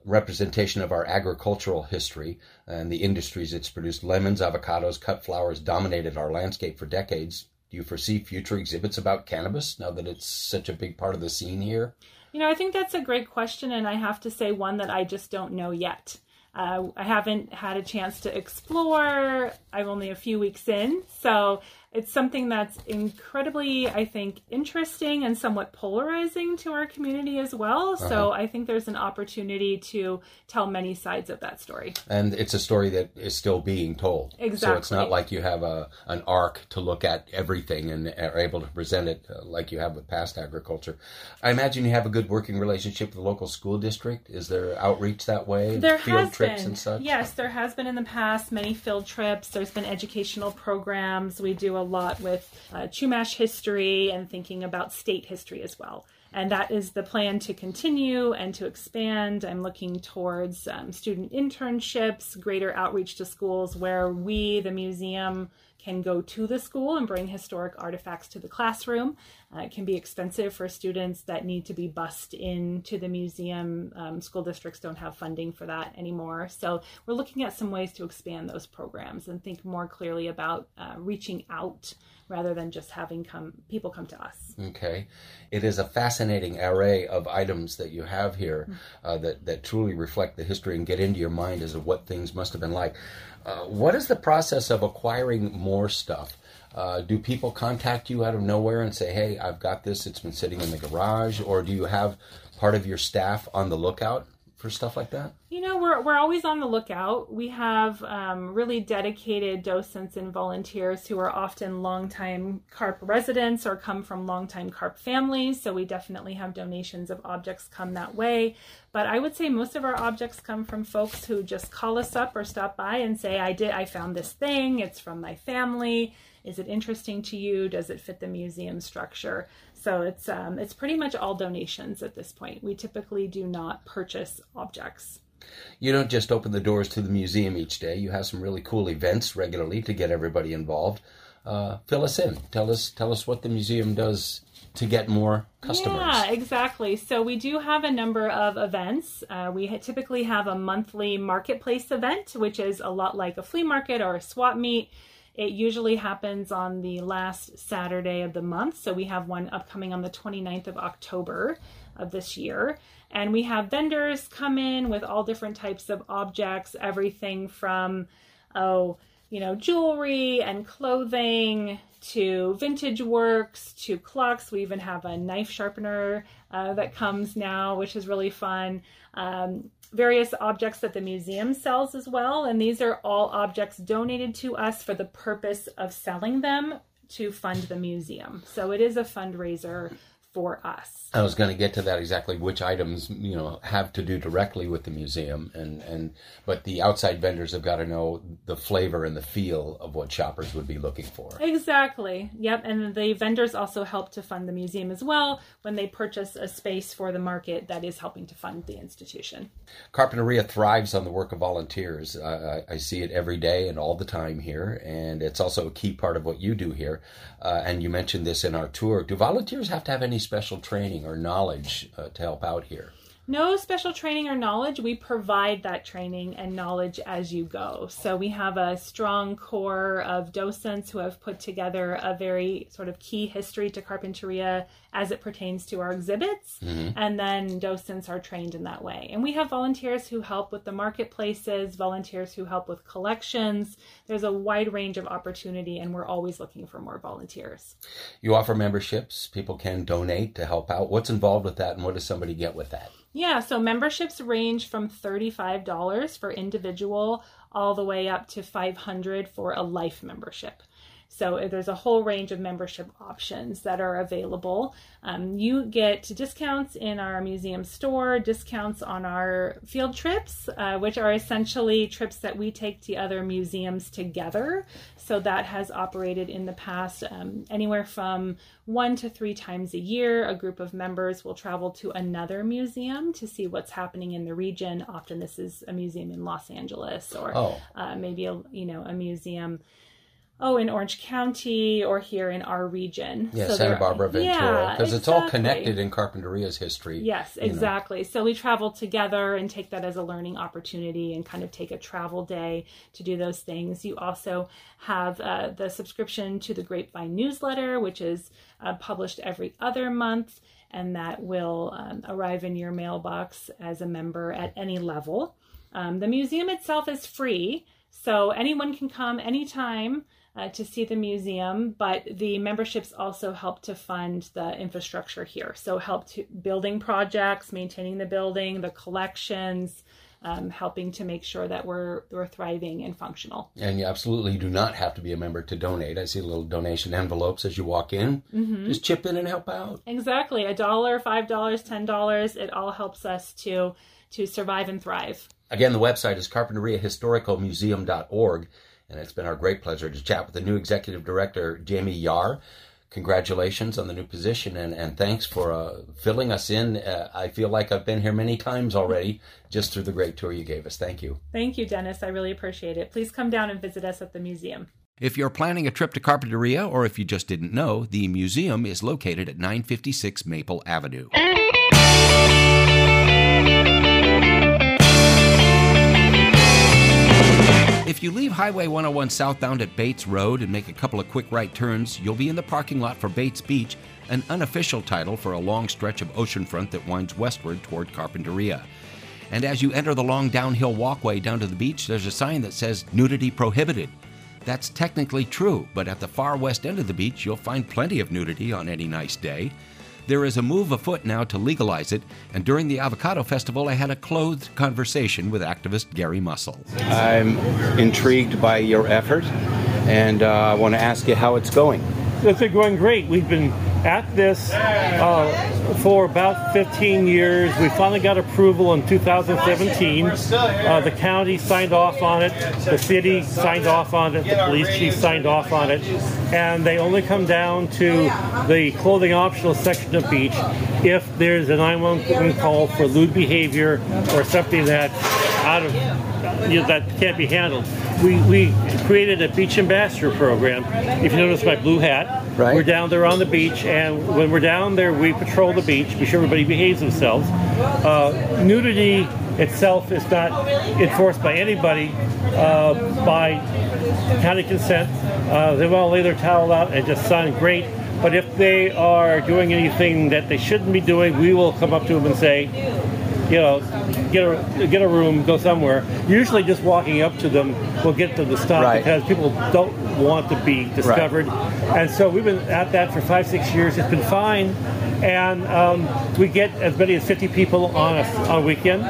representation of our agricultural history and the industries it's produced. Lemons, avocados, cut flowers dominated our landscape for decades. Do you foresee future exhibits about cannabis now that it's such a big part of the scene here? You know, I think that's a great question, and I have to say one that I just don't know yet. I haven't had a chance to explore. I'm only a few weeks in, so it's something that's incredibly, I think, interesting and somewhat polarizing to our community as well. Uh-huh. So I think there's an opportunity to tell many sides of that story. And it's a story that is still being told. Exactly. So it's not like you have an arc to look at everything and are able to present it like you have with past agriculture. I imagine you have a good working relationship with the local school district. Is there outreach that way? There has been field trips and such? Yes, there has been in the past many field trips. There's been educational programs. We do a lot with Chumash history and thinking about state history as well. And that is the plan to continue and to expand. I'm looking towards student internships, greater outreach to schools where we, the museum, can go to the school and bring historic artifacts to the classroom. It can be expensive for students that need to be bussed into the museum. School districts don't have funding for that anymore. So we're looking at some ways to expand those programs and think more clearly about reaching out rather than just having people come to us. Okay. It is a fascinating array of items that you have here that truly reflect the history and get into your mind as to what things must have been like. What is the process of acquiring more stuff? Do people contact you out of nowhere and say, hey, I've got this, it's been sitting in the garage, or do you have part of your staff on the lookout for stuff like that? You know, we're always on the lookout. We have really dedicated docents and volunteers who are often longtime carp residents or come from longtime carp families. So we definitely have donations of objects come that way. But I would say most of our objects come from folks who just call us up or stop by and say, I found this thing. It's from my family. Is it interesting to you? Does it fit the museum structure? So it's pretty much all donations at this point. We typically do not purchase objects. You don't just open the doors to the museum each day. You have some really cool events regularly to get everybody involved. Fill us in. Tell us what the museum does to get more customers. Yeah, exactly. So we do have a number of events. We typically have a monthly marketplace event, which is a lot like a flea market or a swap meet. It usually happens on the last Saturday of the month. So we have one upcoming on the 29th of October of this year. And we have vendors come in with all different types of objects, everything from, jewelry and clothing to vintage works to clocks. We even have a knife sharpener that comes now, which is really fun. Various objects that the museum sells as well. And these are all objects donated to us for the purpose of selling them to fund the museum. So it is a fundraiser for us. I was going to get to that, exactly which items, have to do directly with the museum. But the outside vendors have got to know the flavor and the feel of what shoppers would be looking for. Exactly. Yep. And the vendors also help to fund the museum as well when they purchase a space for the market that is helping to fund the institution. Carpinteria thrives on the work of volunteers. I see it every day and all the time here. And it's also a key part of what you do here. And you mentioned this in our tour. Do volunteers have to have any special training or knowledge to help out here? No special training or knowledge. We provide that training and knowledge as you go. So we have a strong core of docents who have put together a very sort of key history to Carpinteria as it pertains to our exhibits. Mm-hmm. And then docents are trained in that way. And we have volunteers who help with the marketplaces, volunteers who help with collections. There's a wide range of opportunity, and we're always looking for more volunteers. You offer memberships. People can donate to help out. What's involved with that, and what does somebody get with that? Yeah, so memberships range from $35 for individual all the way up to $500 for a life membership. So there's a whole range of membership options that are available. You get discounts in our museum store, discounts on our field trips, which are essentially trips that we take to other museums together. So that has operated in the past anywhere from 1 to 3 times a year. A group of members will travel to another museum to see what's happening in the region. Often this is a museum in Los Angeles or maybe a museum in Orange County or here in our region. Yeah, so Santa Barbara, Ventura, because it's all connected in Carpinteria's history. Yes, exactly. So we travel together and take that as a learning opportunity and kind of take a travel day to do those things. You also have the subscription to the Grapevine newsletter, which is published every other month, and that will arrive in your mailbox as a member at any level. The museum itself is free, so anyone can come anytime to see the museum, but the memberships also help to fund the infrastructure here. So help to building projects, maintaining the building, the collections, helping to make sure that we're thriving and functional. And you absolutely do not have to be a member to donate. I see little donation envelopes as you walk in. Mm-hmm. Just chip in and help out. Exactly. $1, $5, $10. It all helps us to survive and thrive. Again, the website is CarpinteriaHistoricalMuseum.org. And it's been our great pleasure to chat with the new executive director, Jayme Yahr. Congratulations on the new position, and thanks for filling us in. I feel like I've been here many times already just through the great tour you gave us. Thank you. Thank you, Dennis. I really appreciate it. Please come down and visit us at the museum. If you're planning a trip to Carpinteria, or if you just didn't know, the museum is located at 956 Maple Avenue. If you leave Highway 101 southbound at Bates Road and make a couple of quick right turns, you'll be in the parking lot for Bates Beach, an unofficial title for a long stretch of oceanfront that winds westward toward Carpinteria. And as you enter the long downhill walkway down to the beach, there's a sign that says, "Nudity Prohibited." That's technically true, but at the far west end of the beach, you'll find plenty of nudity on any nice day. There is a move afoot now to legalize it, and during the Avocado Festival, I had a clothed conversation with activist Gary Mussel. I'm intrigued by your effort, and I want to ask you how it's going. It's been going great. We've been at this for about 15 years. We finally got approval in 2017. The county signed off on it. The city signed off on it. The police chief signed off on it. And they only come down to the clothing optional section of beach if there's a 911 call for lewd behavior or something that that can't be handled. We created a beach ambassador program. If you notice my blue hat, right. We're down there on the beach, and when we're down there, we patrol the beach, be sure everybody behaves themselves. Nudity itself is not enforced by anybody by county consent. They will lay their towel out and just sound great. But if they are doing anything that they shouldn't be doing, we will come up to them and say, get a room, go somewhere. Usually just walking up to them will get them to stop, right, because people don't want to be discovered. Right. And so we've been at that for 5-6 years. It's been fine. And we get as many as 50 people on a weekend.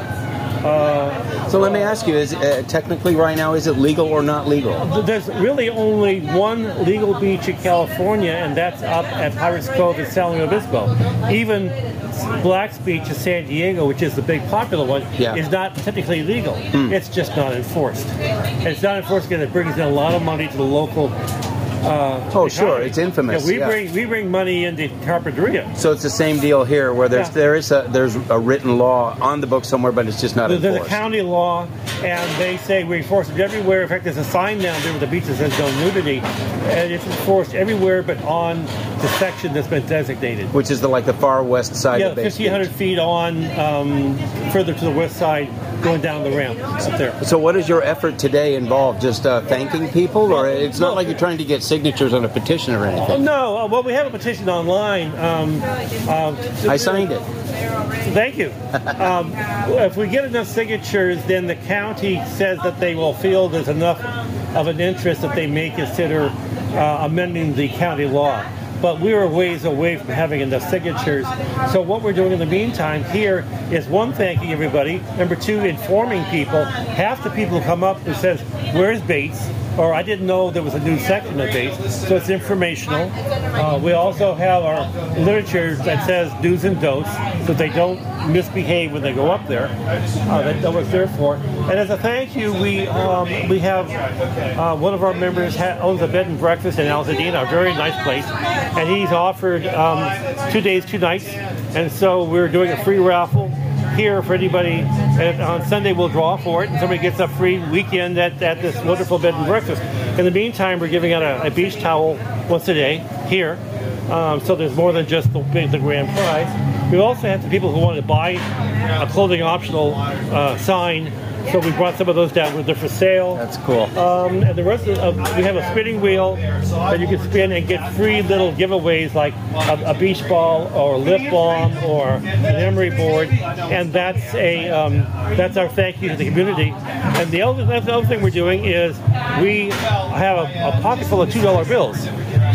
So let me ask you, is technically right now, is it legal or not legal? There's really only one legal beach in California, and that's up at Pirates Cove in San Luis Obispo. Even Black's Beach in San Diego, which is the big popular one, is not technically legal. It's just not enforced. And it's not enforced because it brings in a lot of money to the local economy. Sure, it's infamous. Yeah, we bring money into Carpinteria. So it's the same deal here, where there's a written law on the book somewhere, but it's just not enforced. There's a county law, and they say we enforce it everywhere. In fact, there's a sign down there with the beach that says "No Nudity," and it's enforced everywhere, but on the section that's been designated, which is like the far west side of Bay Beach. 1,500 feet on, further to the west side, going down the ramp up there. So what is your effort today involved? Just thanking people, or it's not like you're trying to get signatures on a petition or anything? No, well, we have a petition online. I signed it. Thank you. If we get enough signatures, then the county says that they will feel there's enough of an interest that they may consider amending the county law. But we were ways away from having enough signatures. So what we're doing in the meantime here is, one, thanking everybody. Number two, informing people. Half the people come up and says, "Where's Bates?" or "I didn't know there was a new section of Bates." So it's informational. We also have our literature that says do's and don'ts, so they don't misbehave when they go up there. That was there for. And as a thank you, we have one of our members owns a bed and breakfast in Altadena, a very nice place. And he's offered 2 days, 2 nights, and so we're doing a free raffle here for anybody. And on Sunday we'll draw for it, and somebody gets a free weekend at this wonderful bed and breakfast. In the meantime, we're giving out a beach towel once a day here, so there's more than just the grand prize. We also have the people who want to buy a clothing optional sign. So we brought some of those down. They're for sale. That's cool. And the rest of we have a spinning wheel that you can spin and get free little giveaways, like a beach ball or a lip balm or an emery board. And that's our thank you to the community. And the other thing we're doing is we have a pocket full of $2 bills.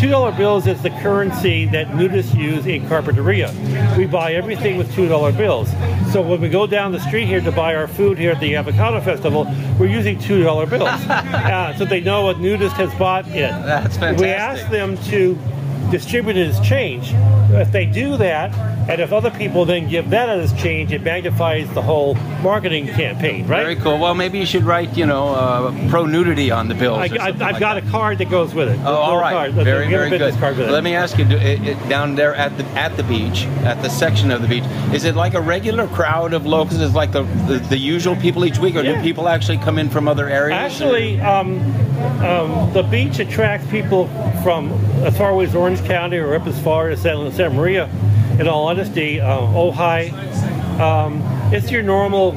$2 bills is the currency that nudists use in Carpinteria. We buy everything with $2 bills. So when we go down the street here to buy our food here at the Avocado Festival, we're using $2 bills. So they know a nudist has bought it. That's fantastic. We ask them to distribute it as change. If they do that, and if other people then give that as change, it magnifies the whole marketing campaign, right? Very cool. Well, maybe you should write, pro-nudity on the bills. I've got a card that goes with it. Oh, all right. Very, very good. Let me ask you, down there at the beach, at the section of the beach, is it like a regular crowd of locals? Is it like the usual people each week, or do people actually come in from other areas? Actually, The beach attracts people from as far away as Orange County or up as far as Santa Maria, in all honesty, Ojai. It's your normal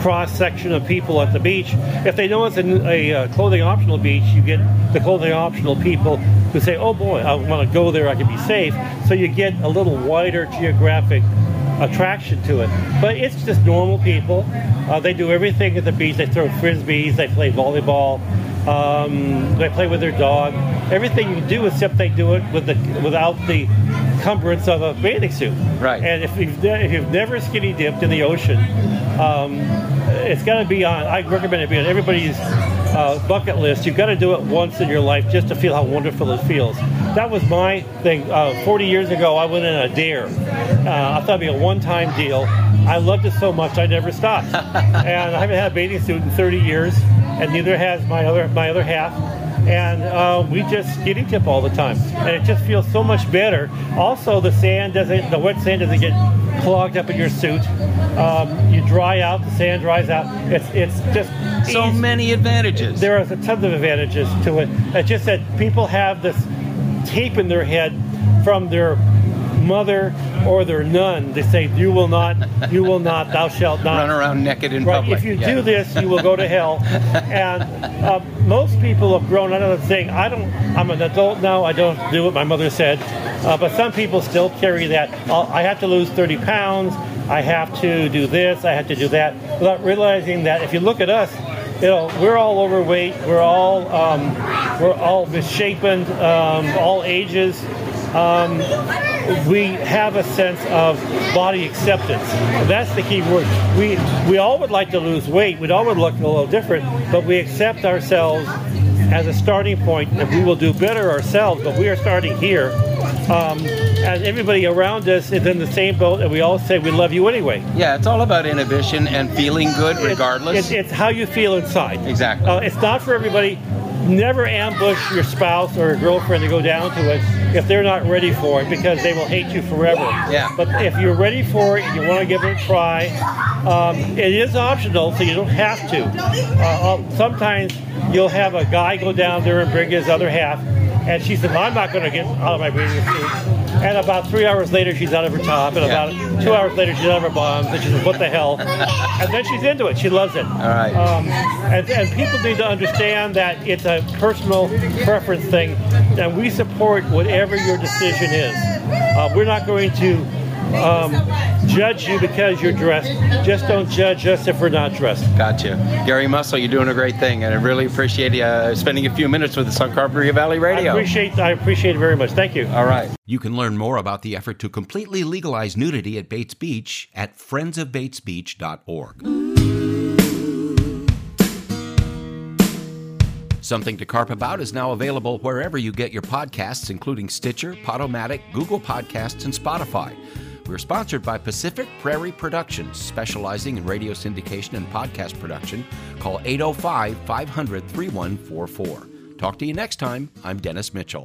cross-section of people at the beach. If they know it's a clothing-optional beach, you get the clothing-optional people who say, oh boy, I want to go there, I can be safe. So you get a little wider geographic attraction to it. But it's just normal people. They do everything at the beach. They throw frisbees, they play volleyball, they play with their dog. Everything you do, except they do it with without the encumbrance of a bathing suit. Right. And if you've never skinny dipped in the ocean, it's got to be on. I recommend it be on everybody's bucket list. You've got to do it once in your life just to feel how wonderful it feels. That was my thing. 40 years ago, I went in a dare. I thought it'd be a one-time deal. I loved it so much, I never stopped. And I haven't had a bathing suit in 30 years, and neither has my other half. And we just skinny tip all the time, and it just feels so much better. Also, the wet sand doesn't get clogged up in your suit. You dry out, the sand dries out. It's just so easy. Many advantages. There are tons of advantages to it. It's just that people have this tape in their head from their mother or their nun. They say, you will not, thou shalt not run around naked in public. If you do this, you will go to hell. And most people have grown out of saying, I'm an adult now, I don't do what my mother said. But some people still carry that. I have to lose 30 pounds, I have to do this, I have to do that, without realizing that if you look at us, we're all overweight, we're all misshapen, all ages. We have a sense of body acceptance. That's the key word. We all would like to lose weight. We'd all would look a little different, but we accept ourselves as a starting point, and we will do better ourselves, but we are starting here. And everybody around us is in the same boat, and we all say we love you anyway. Yeah, it's all about inhibition and feeling good regardless. It's how you feel inside. Exactly. It's not for everybody. Never ambush your spouse or your girlfriend to go down to it if they're not ready for it, because they will hate you forever. Yeah. But if you're ready for it, you want to give it a try. It is optional, so you don't have to. Sometimes you'll have a guy go down there and bring his other half, and she said, I'm not going to get out of my bathing suit. And about 3 hours later, she's out of her top, and about 2 hours later, she's out of her bottoms, and she says, what the hell? And then she's into it. She loves it. All right. And people need to understand that it's a personal preference thing, and we support whatever your decision is. We're not going to judge you because you're dressed. Just don't judge us if we're not dressed. Gotcha. Gary Mussel, you're doing a great thing, and I really appreciate spending a few minutes with us on Carpinteria Valley Radio. I appreciate it very much. Thank you. All right. You can learn more about the effort to completely legalize nudity at Bates Beach at friendsofbatesbeach.org. Something to Carp About is now available wherever you get your podcasts, including Stitcher, Podomatic, Google Podcasts, and Spotify. We're sponsored by Pacific Prairie Productions, specializing in radio syndication and podcast production. Call 805-500-3144. Talk to you next time. I'm Dennis Mitchell.